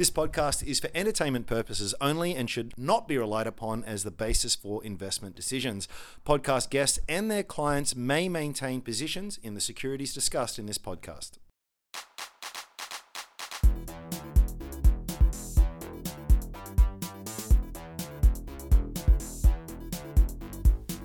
This podcast is for entertainment purposes only and should not be relied upon as the basis for investment decisions. Podcast guests and their clients may maintain positions in the securities discussed in this podcast.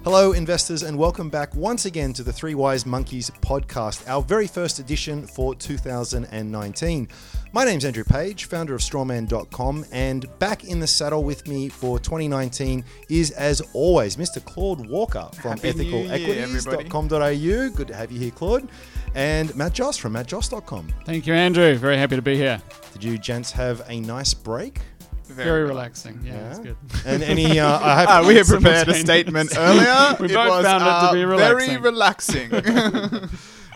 Hello, investors, and welcome back once again to the Three Wise Monkeys podcast, our very first edition for 2019. My name's Andrew Page, founder of strawman.com, and back in the saddle with me for 2019 is, as always, Mr. Claude Walker from ethicalequities.com.au. Good to have you here, Claude. And Matt Joss from mattjoss.com. Thank you, Andrew. Very happy to be here. Did you gents have a nice break? Very relaxing. Yeah, it's good. And any, I hope we had prepared a statement earlier. We both found it to be relaxing. Very relaxing.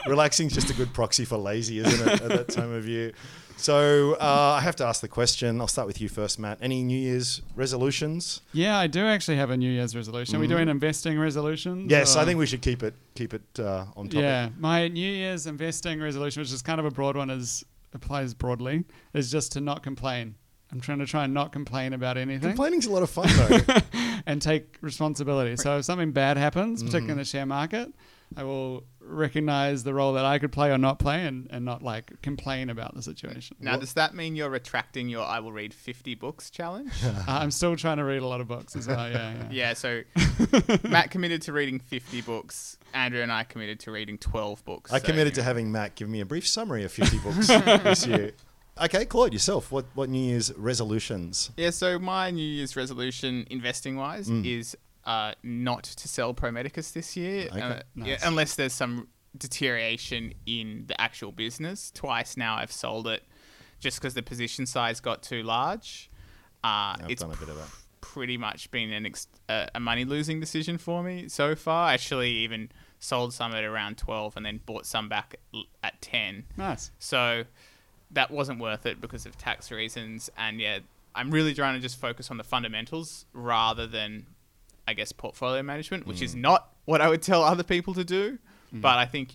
Relaxing's just a good proxy for lazy, isn't it? At that time of year. So I have to ask the question. I'll start with you first, Matt. Any New Year's resolutions? Yeah, I do actually have a New Year's resolution. Are we doing investing resolutions? Yes, or? I think we should keep it on topic. Yeah, my New Year's investing resolution, which is kind of a broad one, applies broadly, is just to not complain. I'm trying to not complain about anything. Complaining's a lot of fun, though. And take responsibility. So if something bad happens, particularly in the share market, I will recognize the role that I could play or not play and not like complain about the situation. Now, does that mean you're retracting your I will read 50 books challenge? I'm still trying to read a lot of books as well, yeah. So Matt committed to reading 50 books. Andrew and I committed to reading 12 books. I committed to having Matt give me a brief summary of 50 books this year. Okay, Claude, yourself, what New Year's resolutions? Yeah, so my New Year's resolution, investing-wise, is not to sell Pro Medicus this year, unless there's some deterioration in the actual business. Twice now I've sold it just because the position size got too large. It's done a bit of that. Pretty much been a money-losing decision for me so far. Actually, even sold some at around 12 and then bought some back at 10. Nice. So that wasn't worth it because of tax reasons. And yeah, I'm really trying to just focus on the fundamentals rather than, I guess, portfolio management, which is not what I would tell other people to do. But I think,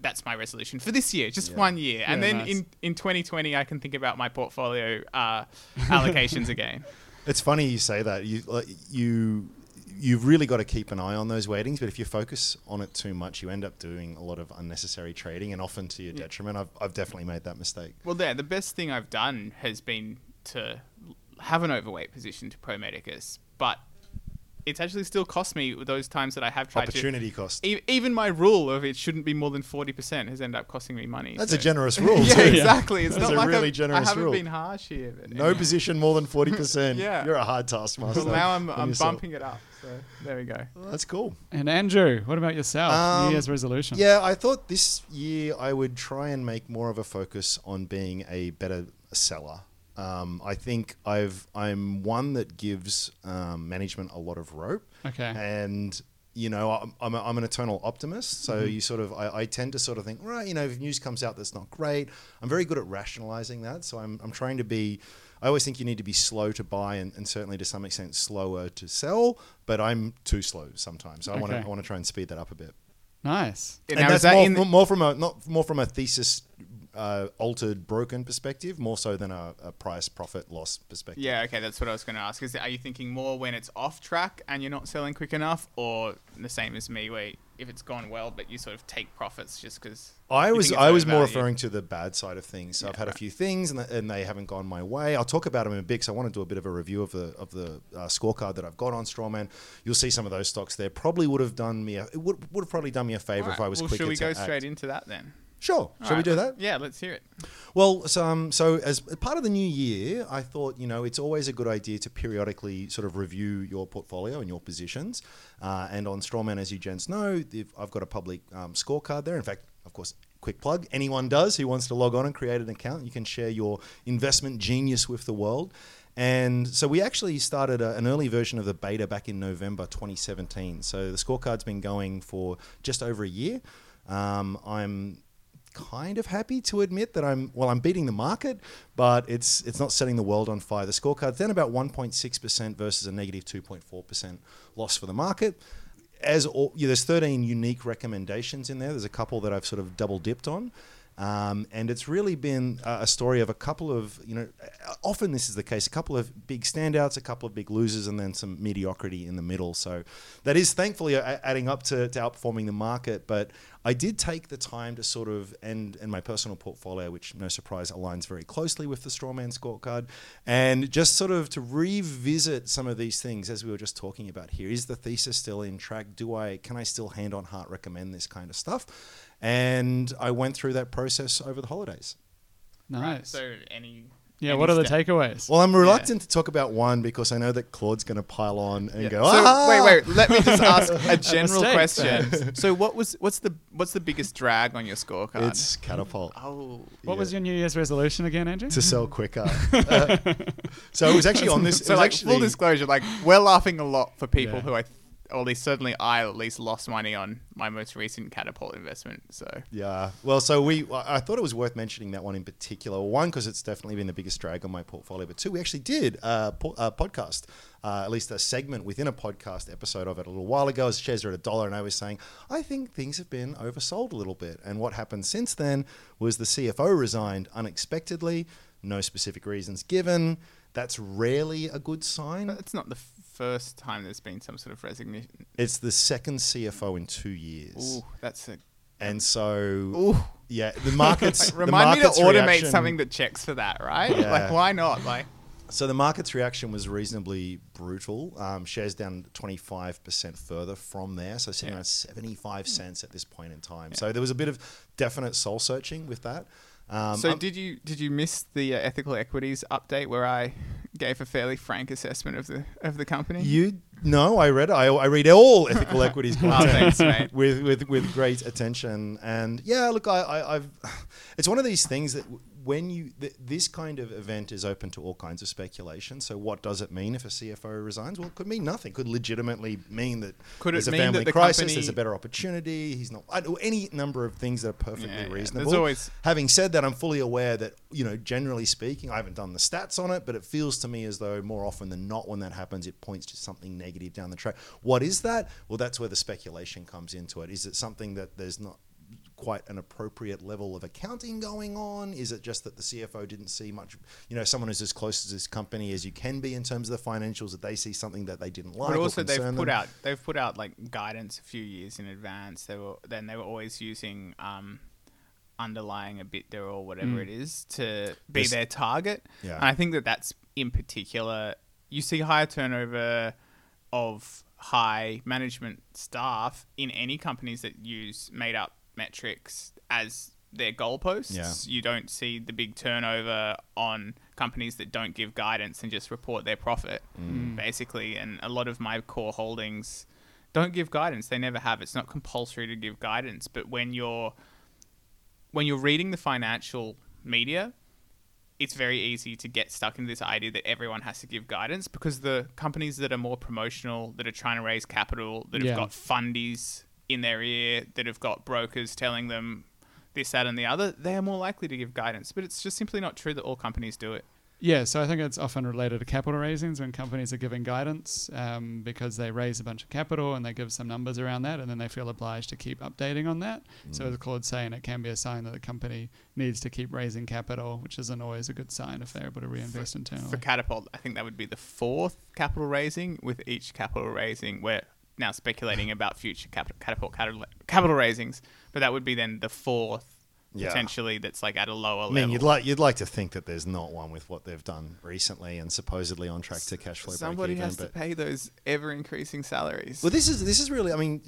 that's my resolution for this year, just 1 year. Yeah, and then in 2020, I can think about my portfolio allocations again. It's funny you say that. You've really got to keep an eye on those weightings, but if you focus on it too much, you end up doing a lot of unnecessary trading and often to your detriment. I've definitely made that mistake. Well, the best thing I've done has been to have an overweight position to Pro Medicus, but it's actually still cost me those times that I have tried Opportunity cost. Even my rule of it shouldn't be more than 40% has ended up costing me money. That's a generous rule. Yeah, exactly. It's not like I haven't been harsh here. But no position more than 40%. You're a hard taskmaster. Well, now I'm bumping it up. So there we go. Well, that's cool. And Andrew, what about yourself? New Year's resolution. Yeah, I thought this year I would try and make more of a focus on being a better seller. I think I'm one that gives management a lot of rope. Okay. And I'm an eternal optimist. So I tend to sort of think, right, if news comes out that's not great, I'm very good at rationalizing that. So I'm trying to be. I always think you need to be slow to buy and certainly to some extent slower to sell. But I'm too slow sometimes. So I want to try and speed that up a bit. Nice. And that's more from a thesis. Altered, broken perspective, more so than a price profit loss perspective. Yeah, okay, that's what I was going to ask. Are you thinking more when it's off track and you're not selling quick enough, or the same as me, where if it's gone well, but you sort of take profits just because? I was more referring to the bad side of things. So I've had a few things and they haven't gone my way. I'll talk about them in a bit because I want to do a bit of a review of the scorecard that I've got on Strawman. You'll see some of those stocks there. Probably would have done me. It would have probably done me a favor if I was quicker to act. Should we go straight into that then? Sure. Shall we do that? Yeah, let's hear it. Well, so as part of the new year, I thought, it's always a good idea to periodically sort of review your portfolio and your positions. And on Strawman, as you gents know, I've got a public scorecard there. In fact, of course, quick plug, anyone does who wants to log on and create an account, you can share your investment genius with the world. And so we actually started an early version of the beta back in November 2017. So the scorecard's been going for just over a year. I'm kind of happy to admit that I'm beating the market, but it's not setting the world on fire. The scorecard's down about 1.6% versus a negative 2.4% loss for the market. There's 13 unique recommendations in there. There's a couple that I've sort of double dipped on. And it's really been a story of a couple of, you know, often this is the case, a couple of big standouts, a couple of big losers, and then some mediocrity in the middle. So that is thankfully adding up to outperforming the market. But I did take the time to sort of, and my personal portfolio, which no surprise aligns very closely with the Strawman scorecard, and just sort of to revisit some of these things as we were just talking about here. Is the thesis still in track? Can I still hand on heart recommend this kind of stuff? And I went through that process over the holidays. Nice. Right, so what are the takeaways? Well, I'm reluctant to talk about one because I know that Claude's going to pile on and go. Wait. Let me just ask a general question. So, what's the biggest drag on your scorecard? It's Catapult. What was your New Year's resolution again, Andrew? To sell quicker. So it was actually on this. So, full disclosure, we're laughing a lot for people who or at least certainly I at least lost money on my most recent Catapult investment. So yeah, well, I thought it was worth mentioning that one in particular. One, because it's definitely been the biggest drag on my portfolio. But two, we actually did a podcast. At least a segment within a podcast episode of it a little while ago, as shares are at $1, and I was saying, I think things have been oversold a little bit. And what happened since then was the CFO resigned unexpectedly, no specific reasons given. That's rarely a good sign. It's not the first time there's been some sort of resignation. It's the second CFO in 2 years. Ooh, that's it. And so, the markets... Remind me to automate something that checks for that, right? Yeah. Why not? So the market's reaction was reasonably brutal. Shares down 25% further from there. So sitting around 75 cents at this point in time. Yeah. So there was a bit of definite soul searching with that. Did you miss the ethical equities update where I gave a fairly frank assessment of the company? No, I read it. I read all ethical equities content with great attention. And look, I've. It's one of these things that when this kind of event is open to all kinds of speculation. So what does it mean if a CFO resigns? Well, it could mean nothing. It could legitimately mean that there's a family crisis, there's a better opportunity. He's not. Any number of things that are perfectly reasonable. Having said that, I'm fully aware that generally speaking, I haven't done the stats on it, but it feels to me as though more often than not, when that happens, it points to something negative down the track. What is that? Well, that's where the speculation comes into it. Is it something that there's not quite an appropriate level of accounting going on? Is it just that the CFO didn't see much, someone who's as close to this company as you can be in terms of the financials, that they see something that they didn't like? But also they've put out guidance a few years in advance. They were always using underlying EBITDA or whatever it is to be their target. Yeah. And I think that's in particular, you see higher turnover of high management staff in any companies that use made up metrics as their goalposts. Yeah. You don't see the big turnover on companies that don't give guidance and just report their profit, basically. And a lot of my core holdings don't give guidance. They never have. It's not compulsory to give guidance. But when you're reading the financial media, it's very easy to get stuck in this idea that everyone has to give guidance, because the companies that are more promotional, that are trying to raise capital, that have got fundies in their ear, that have got brokers telling them this, that, and the other, they are more likely to give guidance. But it's just simply not true that all companies do it. Yeah, so I think it's often related to capital raisings when companies are giving guidance because they raise a bunch of capital and they give some numbers around that, and then they feel obliged to keep updating on that. So as Claude's saying, it can be a sign that the company needs to keep raising capital, which isn't always a good sign if they're able to reinvest internally. For Catapult, I think that would be the fourth capital raising. With each capital raising, we're now speculating about future Catapult capital raisings, but that would be then the fourth. Yeah. Potentially that's at a lower level. I mean, you'd like to think that there's not one with what they've done recently and supposedly on track to cash flow break even. Somebody has to pay those ever-increasing salaries. Well, this is really, I mean,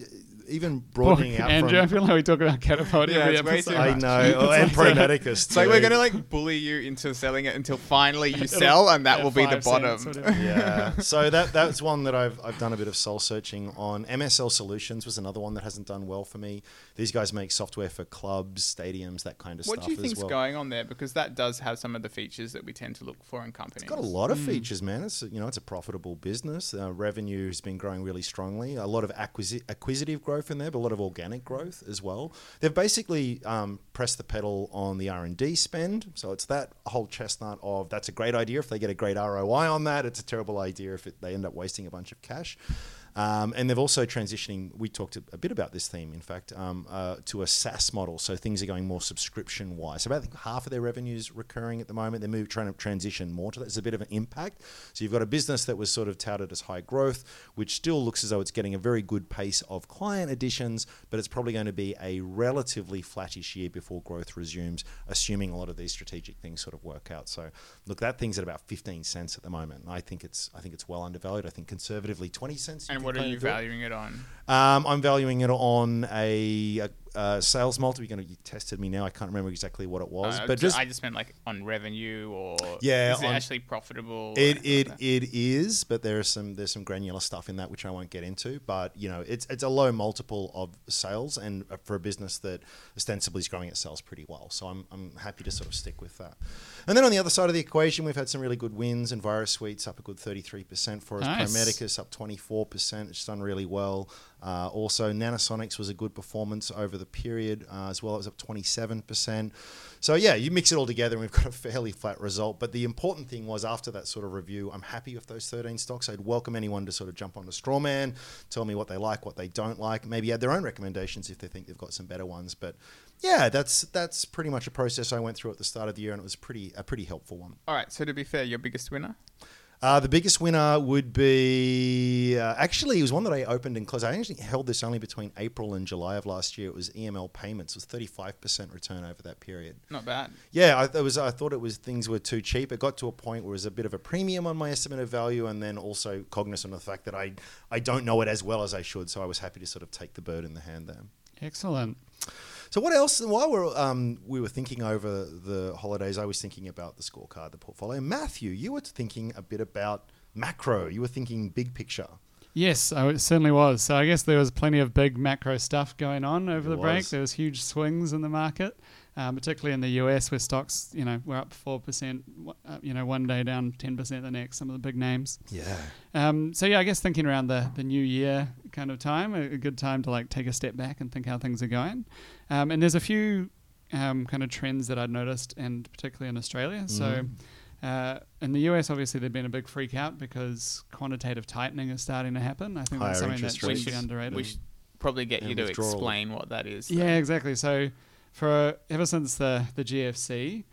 even broadening out Andrew, I feel like we talk about Catapult every episode. I know, and Pro Medicus too. We're going to bully you into selling it until finally you sell, and that will be the bottom. So that's one that I've done a bit of soul searching on. MSL Solutions was another one that hasn't done well for me. These guys make software for clubs, stadiums, that kind of stuff as well. What do you think's going on there? Because that does have some of the features that we tend to look for in companies. It's got a lot of features, man. It's it's a profitable business. Revenue has been growing really strongly. A lot of acquisitive growth in there, but a lot of organic growth as well. They've basically pressed the pedal on the R&D spend. So it's that whole chestnut of that's a great idea if they get a great ROI on that. It's a terrible idea if they end up wasting a bunch of cash. And they've also transitioning, we talked a bit about this theme, in fact, to a SaaS model. So things are going more subscription-wise. So I think half of their revenue is recurring at the moment. They're trying to transition more to that. It's a bit of an impact. So you've got a business that was sort of touted as high growth, which still looks as though it's getting a very good pace of client additions, but it's probably going to be a relatively flattish year before growth resumes, assuming a lot of these strategic things sort of work out. So look, that thing's at about 15 cents at the moment. And I think it's well undervalued. I think conservatively 20 cents. And what are you valuing it on? I'm valuing it on a sales multiple. You tested me now. I can't remember exactly what it was, but I just meant like on revenue or yeah, is it actually profitable? It is, but there's some granular stuff in that which I won't get into. But you know, it's a low multiple of sales, and for a business that ostensibly is growing its sales pretty well. So I'm happy to sort of stick with that. And then on the other side of the equation, we've had some really good wins. And Virus Suite's up a good 33% for us. Nice. Pro Medicus up 24%. It's done really well. Also, Nanosonics was a good performance over the period as well. It was up 27%. So, yeah, you mix it all together and we've got a fairly flat result. But the important thing was after that sort of review, I'm happy with those 13 stocks. I'd welcome anyone to sort of jump onto Strawman, tell me what they like, what they don't like, maybe add their own recommendations if they think they've got some better ones. But, yeah, that's pretty much a process I went through at the start of the year, and it was a pretty helpful one. All right, so to be fair, your biggest winner? The biggest winner would be, actually, it was one that I opened and closed. I actually held this only between April and July of last year. It was EML Payments. It was 35% return over that period. Not bad. Yeah, I thought it was things were too cheap. It got to a point where it was a bit of a premium on my estimate of value, and then also cognizant of the fact that I don't know it as well as I should. So I was happy to sort of take the bird in the hand there. Excellent. So what else? While we were thinking over the holidays, I was thinking about the scorecard, the portfolio. Matthew, you were thinking a bit about macro. You were thinking big picture. Yes, I certainly was. So I guess there was plenty of big macro stuff going on over the break. There was huge swings in the market, particularly in the US where stocks, you know, were up 4%, one day down 10% the next, some of the big names. Yeah. So, I guess thinking around the new year kind of time, a good time to like take a step back and think how things are going. And there's a few kind of trends that I'd noticed, and particularly in Australia. So in the US, obviously, there'd been a big freak out because quantitative tightening is starting to happen. I think that's something that's really underrated. We should probably get you to explain what that is. Though. Yeah, exactly. So ever since the GFC,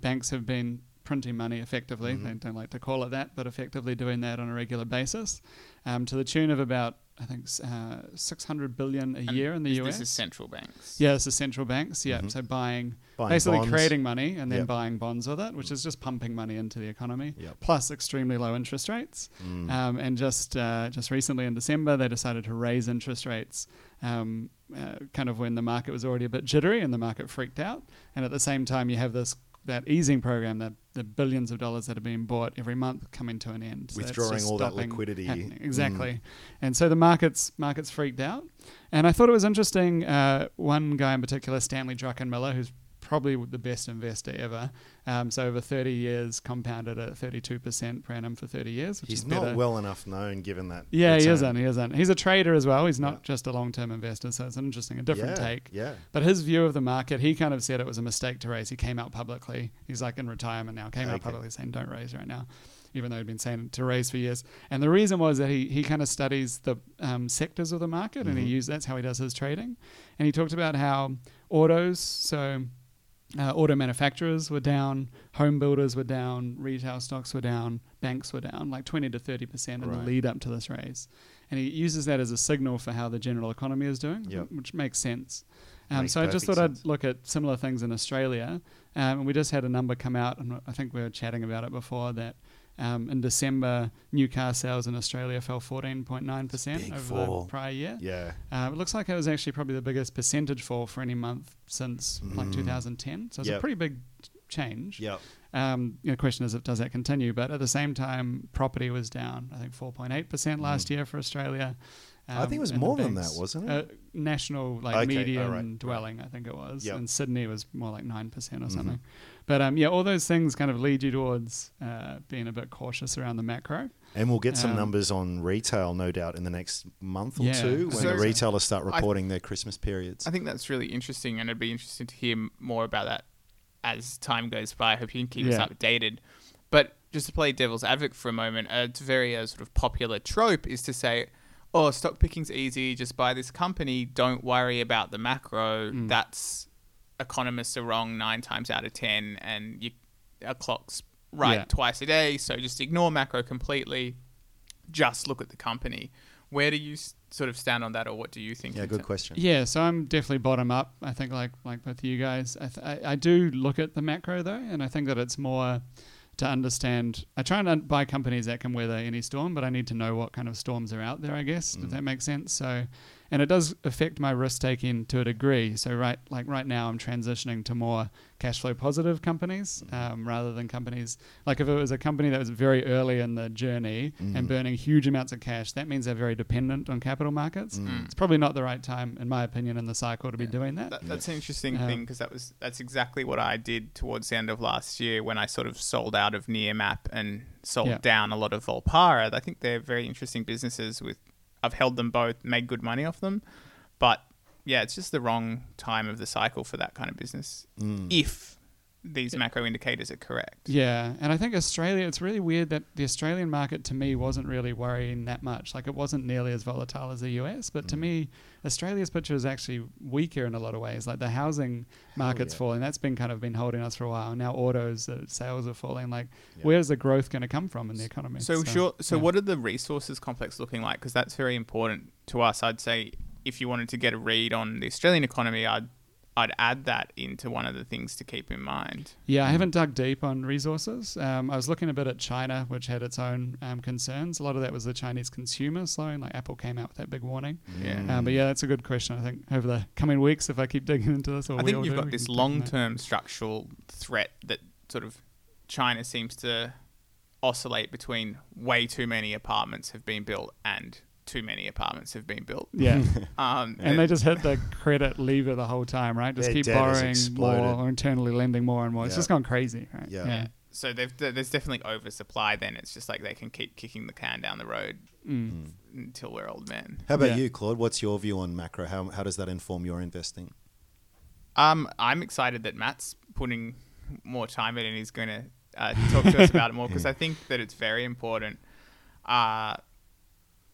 banks have been printing money effectively. Mm-hmm. They don't like to call it that, but effectively doing that on a regular basis to the tune of about, I think, $600 billion a year in the US. This is central banks. Yeah, this is central banks. Yeah, mm-hmm. So buying basically bonds. Creating money and then buying bonds with it, which is just pumping money into the economy, plus extremely low interest rates. Mm. And just recently in December, they decided to raise interest rates kind of when the market was already a bit jittery and the market freaked out. And at the same time, you have that easing program, the billions of dollars that are being bought every month coming to an end. Withdrawing all that liquidity. Happening. Exactly. Mm. And so the markets freaked out. And I thought it was interesting, one guy in particular, Stanley Druckenmiller, who's probably the best investor ever. So over 30 years, compounded at 32% per annum for 30 years. Which is not better. Well enough known given that. Yeah, return. He isn't. He's a trader as well. He's not just a long-term investor. So it's interesting, a different take. Yeah. But his view of the market, he kind of said it was a mistake to raise. He came out publicly. He's like in retirement now. Came out publicly saying don't raise right now, even though he'd been saying to raise for years. And the reason was that he kind of studies the sectors of the market, and that's how he does his trading. And he talked about how auto manufacturers were down, home builders were down, retail stocks were down, banks were down, like 20 to 30% in the lead up to this raise. And he uses that as a signal for how the general economy is doing, which makes sense. So I just thought I'd look at similar things in Australia. And we just had a number come out, and I think we were chatting about it before, that in December, new car sales in Australia fell 14.9% over the prior year. Yeah, it looks like it was actually probably the biggest percentage fall for any month since like 2010. So it's a pretty big change. Yeah. The question is, does that continue? But at the same time, property was down, I think 4.8% last year for Australia. I think it was more than that, wasn't it? National median dwelling, I think it was. Yep. And Sydney was more like 9% or something. But all those things kind of lead you towards being a bit cautious around the macro. And we'll get some numbers on retail, no doubt, in the next month or two when the retailers start reporting their Christmas periods. I think that's really interesting, and it'd be interesting to hear more about that as time goes by. I hope you can keep us updated. But just to play devil's advocate for a moment, it's a very sort of popular trope is to say, oh, stock picking's easy, just buy this company, don't worry about the macro, that's economists are wrong 9 times out of 10 and our clock's right twice a day, so just ignore macro completely, just look at the company. Where do you sort of stand on that, or what do you think? Yeah, good question. Yeah, so I'm definitely bottom up, I think, like both of you guys. I do look at the macro though, and I think that it's more to understand. I try and buy companies that can weather any storm, but I need to know what kind of storms are out there, I guess. Does that make sense? So, and it does affect my risk taking to a degree. So right now I'm transitioning to more cash flow positive companies rather than companies, like if it was a company that was very early in the journey and burning huge amounts of cash, that means they're very dependent on capital markets. It's probably not the right time, in my opinion, in the cycle to be doing that. That's an interesting thing, because that's exactly what I did towards the end of last year when I sort of sold out of Nearmap and sold down a lot of Volpara. I think they're very interesting businesses with, I've held them both, made good money off them. But yeah, it's just the wrong time of the cycle for that kind of business if these macro indicators are correct. Yeah, and I think Australia, it's really weird that the Australian market to me wasn't really worrying that much. Like it wasn't nearly as volatile as the US, but to me, Australia's picture is actually weaker in a lot of ways. Like the housing market's falling. That's been kind of been holding us for a while. Now autos, sales are falling. Like where's the growth going to come from in the economy? So what are the resources complex looking like? Because that's very important to us. I'd say if you wanted to get a read on the Australian economy, I'd add that into one of the things to keep in mind. Yeah, I haven't dug deep on resources. I was looking a bit at China, which had its own concerns. A lot of that was the Chinese consumer slowing, like Apple came out with that big warning. Yeah. But yeah, that's a good question. I think over the coming weeks, if I keep digging into this, I think you've got this long-term structural threat that sort of China seems to oscillate between way too many apartments have been built and too many apartments have been built. Yeah. And they just hit the credit lever the whole time, right? Just keep borrowing more or internally lending more and more. It's just gone crazy, right? Yeah. So there's definitely oversupply then. It's just like they can keep kicking the can down the road until we're old men. How about you, Claude? What's your view on macro? How does that inform your investing? I'm excited that Matt's putting more time in and he's going to talk to us about it more, because I think that it's very important.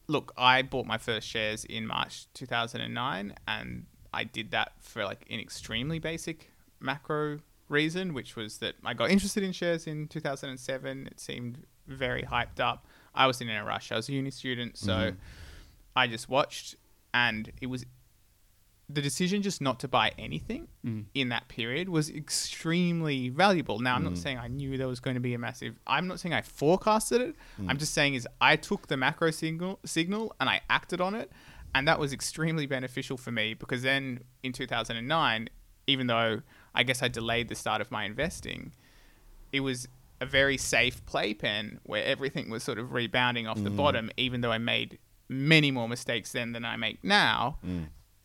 Look, I bought my first shares in March 2009, and I did that for like an extremely basic macro reason, which was that I got interested in shares in 2007. It seemed very hyped up. I was in a rush. I was a uni student, so I just watched, and it was the decision just not to buy anything in that period was extremely valuable. Now, I'm not saying I knew there was going to be a massive... I'm not saying I forecasted it. I'm just saying is I took the macro signal and I acted on it. And that was extremely beneficial for me, because then in 2009, even though I guess I delayed the start of my investing, it was a very safe playpen where everything was sort of rebounding off the bottom, even though I made many more mistakes then than I make now.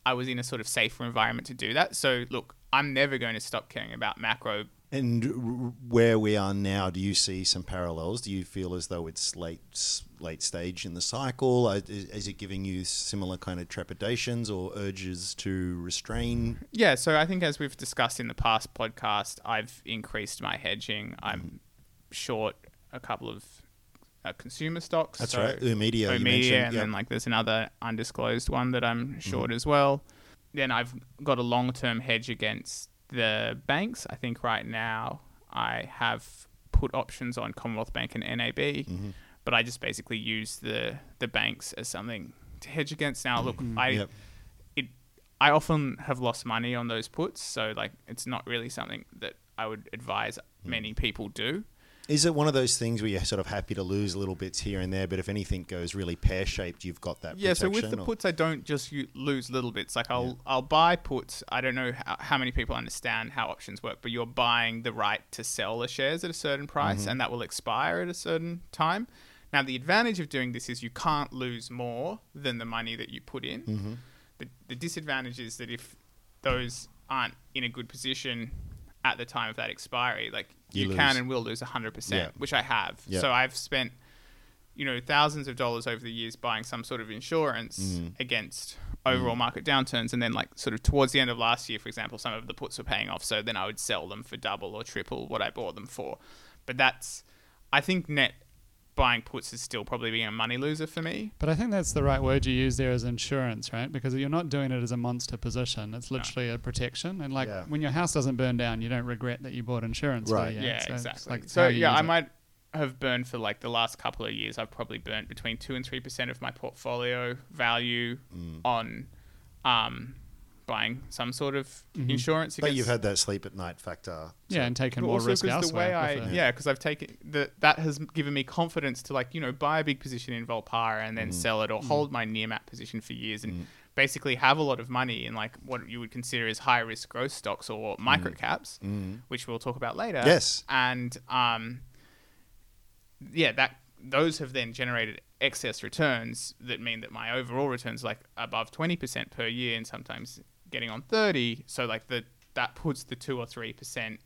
I was in a sort of safer environment to do that. So, look, I'm never going to stop caring about macro. And where we are now, do you see some parallels? Do you feel as though it's late stage in the cycle? Is it giving you similar kind of trepidations or urges to restrain? Yeah, so I think as we've discussed in the past podcast, I've increased my hedging. I'm short a couple of consumer stocks. That's right. Oomedia, you mentioned. And then like there's another undisclosed one that I'm short as well. Then I've got a long-term hedge against the banks. I think right now I have put options on Commonwealth Bank and NAB, but I just basically use the banks as something to hedge against. Now, look, I often have lost money on those puts, so like it's not really something that I would advise many people do. Is it one of those things where you're sort of happy to lose little bits here and there, but if anything goes really pear-shaped, you've got that protection? Yeah, so with the puts, I don't just lose little bits. Like I'll buy puts. I don't know how many people understand how options work, but you're buying the right to sell the shares at a certain price, and that will expire at a certain time. Now, the advantage of doing this is you can't lose more than the money that you put in. The disadvantage is that if those aren't in a good position at the time of that expiry, like you can and will lose 100%, which I have. So I've spent, thousands of dollars over the years buying some sort of insurance against overall market downturns. And then like sort of towards the end of last year, for example, some of the puts were paying off. So then I would sell them for double or triple what I bought them for. But that's, I think net buying puts is still probably being a money loser for me. But I think that's the right word you use there, is insurance, right? Because you're not doing it as a monster position. It's literally a protection. And like when your house doesn't burn down, you don't regret that you bought insurance. Right. Yeah, so exactly. Like so yeah, I might have burned for like the last couple of years. I've probably burnt between 2 and 3% of my portfolio value on buying some sort of insurance. But you've had that sleep at night factor. So. Yeah, and taken more risk elsewhere. Because I've taken that has given me confidence to, like, you know, buy a big position in Volpara and then sell it, or hold my Nearmap position for years and basically have a lot of money in like what you would consider as high risk growth stocks or micro caps, which we'll talk about later. Yes. And those have then generated excess returns that mean that my overall returns like above 20% per year and sometimes getting on 30. So like that puts the 2 or 3%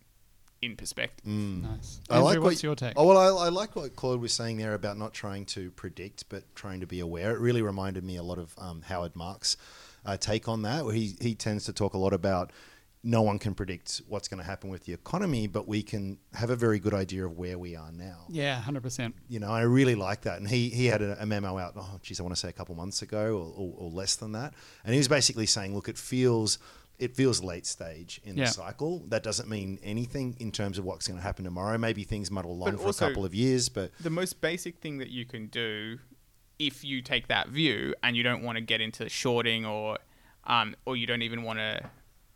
in perspective. Nice. What's your take? Oh well, I like what Claude was saying there about not trying to predict but trying to be aware. It really reminded me a lot of Howard Marks' take on that, where he tends to talk a lot about no one can predict what's going to happen with the economy, but we can have a very good idea of where we are now. Yeah, 100%. You know, I really like that. And he had a memo out, I want to say a couple months ago or less than that. And he was basically saying, look, it feels late stage in the cycle. That doesn't mean anything in terms of what's going to happen tomorrow. Maybe things muddle along for a couple of years. But the most basic thing that you can do if you take that view and you don't want to get into shorting or you don't even want to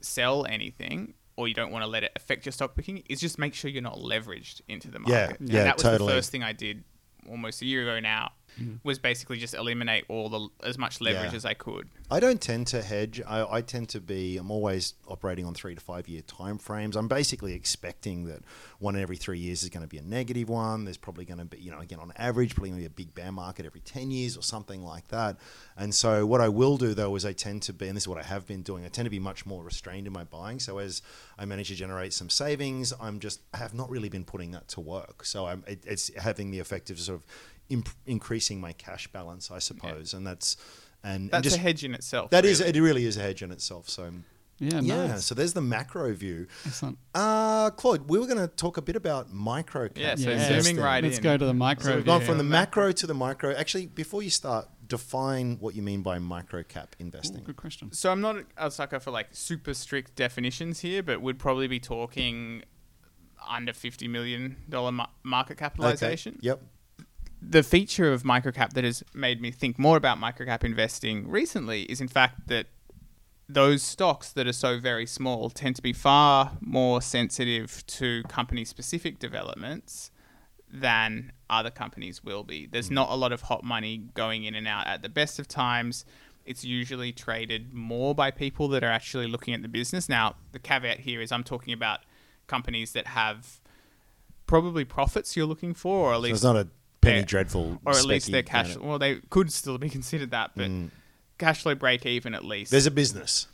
sell anything, or you don't want to let it affect your stock picking, is just make sure you're not leveraged into the market. Yeah, that was totally the first thing I did almost a year ago now, was basically just eliminate as much leverage as I could. I don't tend to hedge. I tend to be, I'm always operating on 3 to 5 year timeframes. I'm basically expecting that one in every 3 years is going to be a negative one. There's probably going to be, you know, again, on average, probably going to be a big bear market every 10 years or something like that. And so what I will do though, is I tend to be, and this is what I have been doing, I tend to be much more restrained in my buying. So as I manage to generate some savings, I have not really been putting that to work. So it's having the effect of sort of increasing my cash balance, I suppose, and that's a hedge in itself. That is, it really is a hedge in itself. So nice. So there's the macro view. Excellent. Claude, we were going to talk a bit about micro. Zooming right in. Let's go to the micro. So we've gone from the macro to the micro. Actually, before you start, define what you mean by micro cap investing. Ooh, good question. So I'm not a sucker for like super strict definitions here, but would probably be talking under $50 million market capitalization. Okay. Yep. The feature of microcap that has made me think more about microcap investing recently is, in fact, that those stocks that are so very small tend to be far more sensitive to company-specific developments than other companies will be. There's not a lot of hot money going in and out at the best of times. It's usually traded more by people that are actually looking at the business. Now, the caveat here is I'm talking about companies that have probably profits you're looking for, or at least... So it's not a penny dreadful, or at least their cash. Well, they could still be considered that, but cash flow break even at least. There's a business.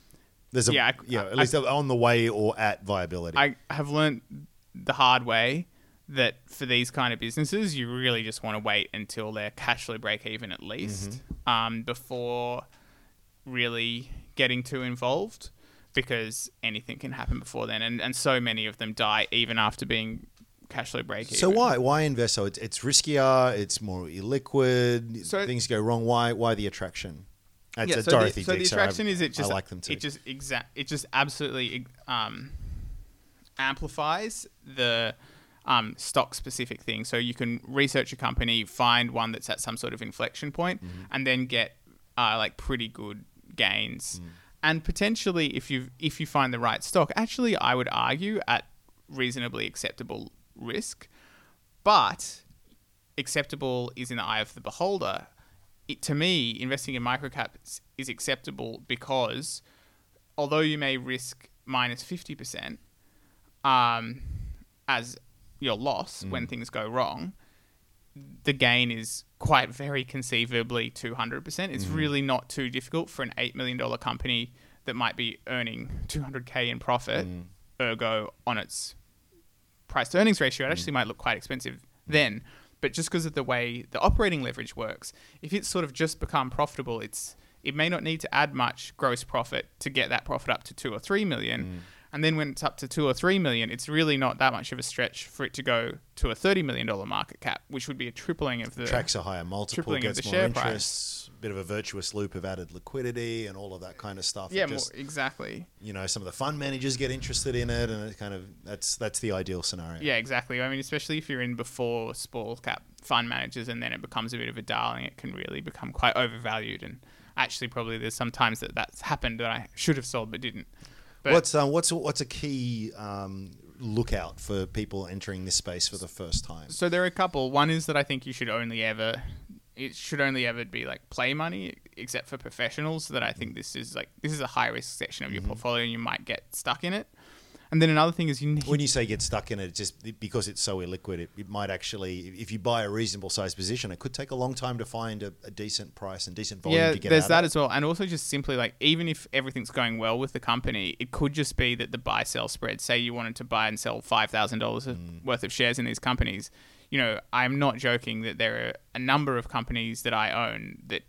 There's at least on the way or at viability. I have learned the hard way that for these kind of businesses, you really just want to wait until they're cash flow break even at least, before really getting too involved, because anything can happen before then, and so many of them die even after being cash flow break even. So why invest? So it's riskier, it's more illiquid, so things go wrong. Why the attraction? That's Dorothy Dixon. So the attraction is, it just, I like them too. It just absolutely amplifies the stock specific thing. So you can research a company, find one that's at some sort of inflection point, and then get like pretty good gains. And potentially, if you find the right stock, actually I would argue at reasonably acceptable risk, but acceptable is in the eye of the beholder. To me, investing in microcaps is acceptable because although you may risk minus 50% as your loss when things go wrong, the gain is quite very conceivably 200%. It's really not too difficult for an $8 million company that might be earning 200K in profit, ergo on its price to earnings ratio, it actually might look quite expensive then. But just because of the way the operating leverage works, if it's sort of just become profitable, it may not need to add much gross profit to get that profit up to 2 or 3 million. And then when it's up to 2 or 3 million, it's really not that much of a stretch for it to go to a $30 million market cap, which would be a tripling of the... Tracks a higher multiple, gets more interest, a bit of a virtuous loop of added liquidity and all of that kind of stuff. Yeah, just, exactly. You know, some of the fund managers get interested in it and it kind of that's the ideal scenario. Yeah, exactly. I mean, especially if you're in before small cap fund managers and then it becomes a bit of a darling, it can really become quite overvalued. And actually probably there's some times that that's happened that I should have sold but didn't. But what's a key lookout for people entering this space for the first time? So there are a couple. One is that I think it should only ever be like play money, except for professionals. That I think this is a high risk section of your portfolio, and you might get stuck in it. And then another thing is you need... When you say get stuck in it, just because it's so illiquid, it might actually, if you buy a reasonable sized position, it could take a long time to find a decent price and decent volume to get out. Yeah, there's that as well. And also just simply like, even if everything's going well with the company, it could just be that the buy-sell spread, say you wanted to buy and sell $5,000 worth of shares in these companies. You know, I'm not joking that there are a number of companies that I own that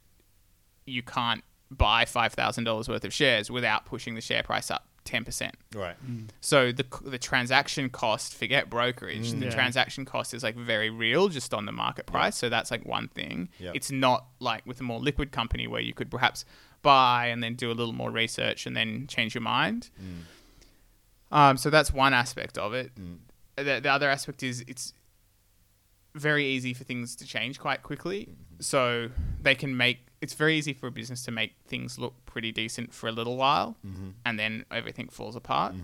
you can't buy $5,000 worth of shares without pushing the share price up 10%. Right. So the transaction cost, forget brokerage, the transaction cost is like very real just on the market price. So that's like one thing. Yep. It's not like with a more liquid company where you could perhaps buy and then do a little more research and then change your mind. So that's one aspect of it. The other aspect is it's very easy for things to change quite quickly. So they can make... It's very easy for a business to make things look pretty decent for a little while and then everything falls apart.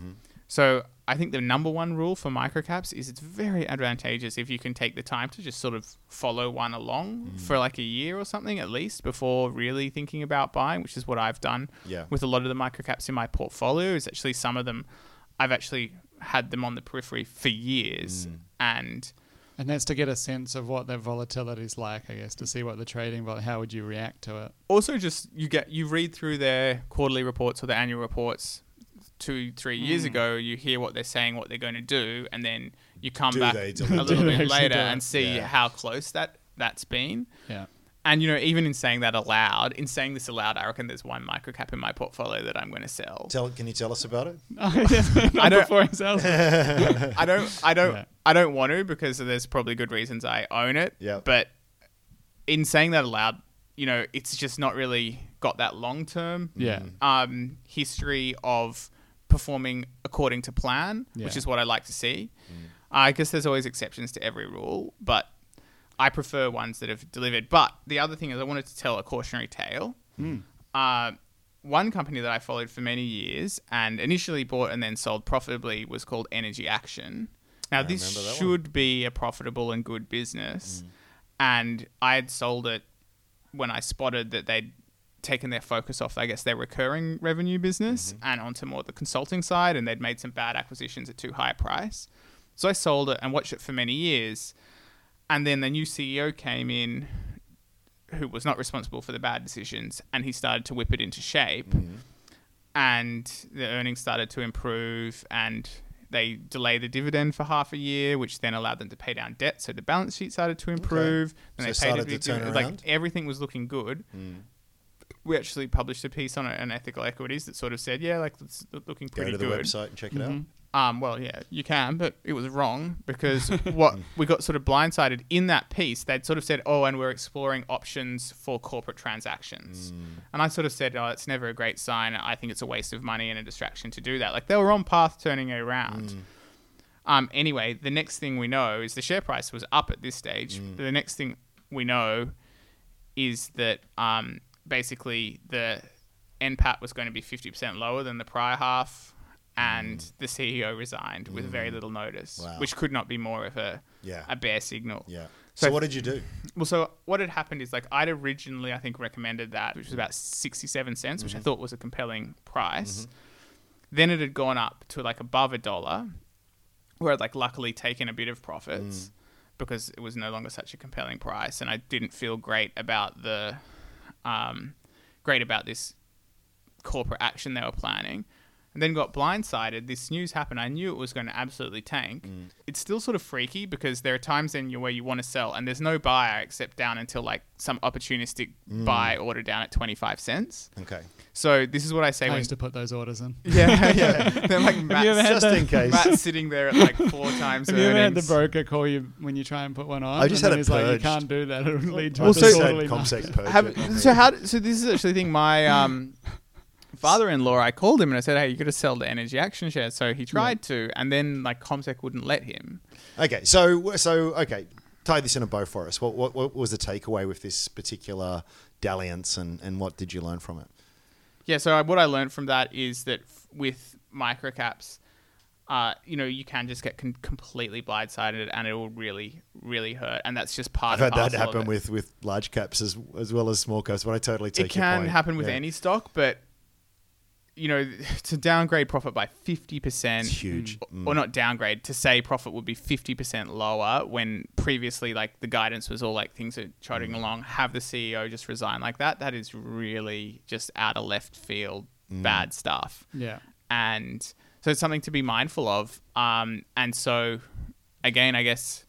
So I think the number one rule for microcaps is it's very advantageous if you can take the time to just sort of follow one along for like a year or something at least before really thinking about buying, which is what I've done with a lot of the microcaps in my portfolio. Is actually some of them, I've actually had them on the periphery for years And that's to get a sense of what their volatility is like, I guess, to see what the trading, how would you react to it? Also, just you read through their quarterly reports or their annual reports 2-3 years ago, you hear what they're saying, what they're going to do, and then you come back a little bit later and see how close that's been. Yeah. And, you know, even in saying this aloud, I reckon there's one microcap in my portfolio that I'm going to sell. Can you tell us about it? I don't want to because there's probably good reasons I own it. Yeah. But in saying that aloud, you know, it's just not really got that long-term history of performing according to plan, which is what I like to see. I guess there's always exceptions to every rule, but I prefer ones that have delivered. But the other thing is I wanted to tell a cautionary tale. One company that I followed for many years and initially bought and then sold profitably was called Energy Action. Now, this should be a profitable and good business. And I had sold it when I spotted that they'd taken their focus off, I guess, their recurring revenue business and onto more the consulting side. And they'd made some bad acquisitions at too high a price. So I sold it and watched it for many years. And then the new CEO came in who was not responsible for the bad decisions and he started to whip it into shape and the earnings started to improve and they delayed the dividend for half a year, which then allowed them to pay down debt. So the balance sheet started to improve and so they paid it to like everything was looking good. We actually published a piece on it on Ethical Equities that sort of said, it's looking pretty good. Go to the website and check it out. You can, but it was wrong because what we got sort of blindsided in that piece, they'd sort of said, and we're exploring options for corporate transactions. And I sort of said, it's never a great sign. I think it's a waste of money and a distraction to do that. Like they were on path turning it around. Anyway, the next thing we know is the share price was up at this stage. The next thing we know is that basically the NPAT was going to be 50% lower than the prior half. And the CEO resigned with very little notice, which could not be more of a bear signal. Yeah. So what did you do? Well, so what had happened is like I'd originally, I think, recommended that, which was about 67 cents, which I thought was a compelling price. Then it had gone up to like above $1, where I'd like luckily taken a bit of profits because it was no longer such a compelling price. And I didn't feel great about this corporate action they were planning. and then got blindsided. This news happened. I knew it was going to absolutely tank. Mm. It's still sort of freaky because there are times in where you want to sell and there's no buyer except down until like some opportunistic buy order down at 25 cents. Okay. So this is what I say. I used to put those orders in. Yeah, yeah. They're like Matt's sitting there at like 4 times earnings. Have you ever had the broker call you when you try and put one on? I just had a purge. Like, you can't do that. It'll lead to a ComSec purge. So this is actually the thing. My father-in-law, I called him and I said, hey, you got to sell the Energy Action shares. So he tried to, and then like ComSec wouldn't let him. Okay, so tie this in a bow for us. What was the takeaway with this particular dalliance, and what did you learn from it? Yeah, so what I learned from that is that with microcaps, you can just get completely blindsided and it will really, really hurt. And that's just part of it. I've had that happen with large caps as well as small caps, but I totally take your point. It can happen with any stock, but, to downgrade profit by 50%. It's huge. Or not downgrade, to say profit would be 50% lower when previously like the guidance was all like things are trotting along, have the CEO just resign like that. That is really just out of left field, bad stuff. Yeah. And so it's something to be mindful of. And so again, I guess...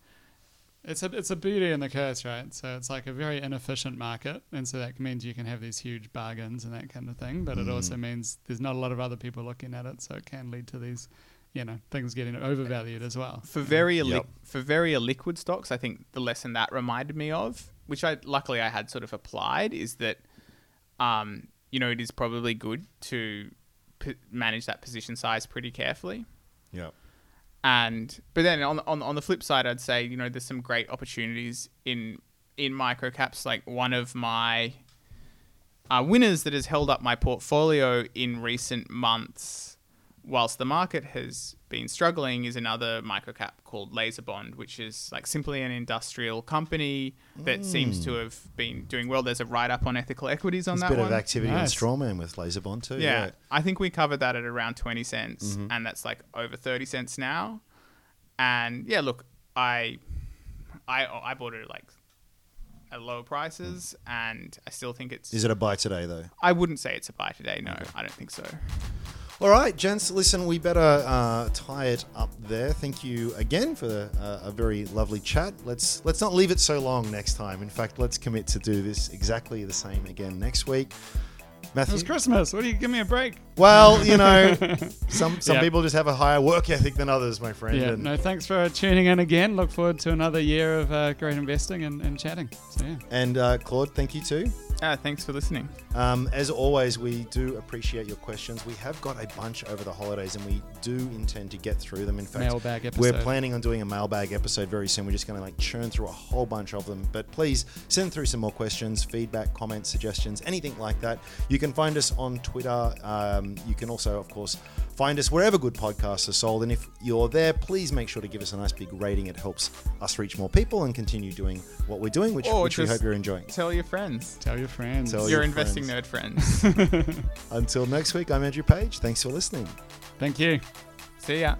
It's a beauty and the curse, right? So it's like a very inefficient market. And so that means you can have these huge bargains and that kind of thing. But it also means there's not a lot of other people looking at it. So it can lead to these, things getting overvalued as well. For very illiquid stocks, I think the lesson that reminded me of, which luckily I had sort of applied, is that, it is probably good to manage that position size pretty carefully. Yeah. But then on the flip side, I'd say, there's some great opportunities in microcaps. Like one of my winners that has held up my portfolio in recent months whilst the market has been struggling is another microcap called Laserbond, which is like simply an industrial company that seems to have been doing well. There's a write-up on ethical equities on that one. There's a bit of activity in Strawman with Laserbond too. Yeah, I think we covered that at around 20 cents and that's like over 30 cents now. And yeah, look, I bought it like at lower prices and I still think it's... Is it a buy today though? I wouldn't say it's a buy today, no. Okay. I don't think so. All right, gents, listen, we better tie it up there. Thank you again for a very lovely chat. Let's not leave it so long next time. In fact, let's commit to do this exactly the same again next week. Matthew? It was Christmas. What do you give me a break? Well, some people just have a higher work ethic than others, my friend. Yeah, thanks for tuning in again. Look forward to another year of great investing and chatting. So, yeah. And Claude, thank you too. Thanks for listening. As always, we do appreciate your questions. We have got a bunch over the holidays and we do intend to get through them. In fact, mailbag episode. We're planning on doing a mailbag episode very soon. We're just going to churn through a whole bunch of them. But please send through some more questions, feedback, comments, suggestions, anything like that. You can find us on Twitter. You can also, of course, find us wherever good podcasts are sold. And if you're there, please make sure to give us a nice big rating. It helps us reach more people and continue doing what we're doing, which we hope you're enjoying. Tell your friends. Your investing nerd friends. Until next week, I'm Andrew Page. Thanks for listening. Thank you. See ya.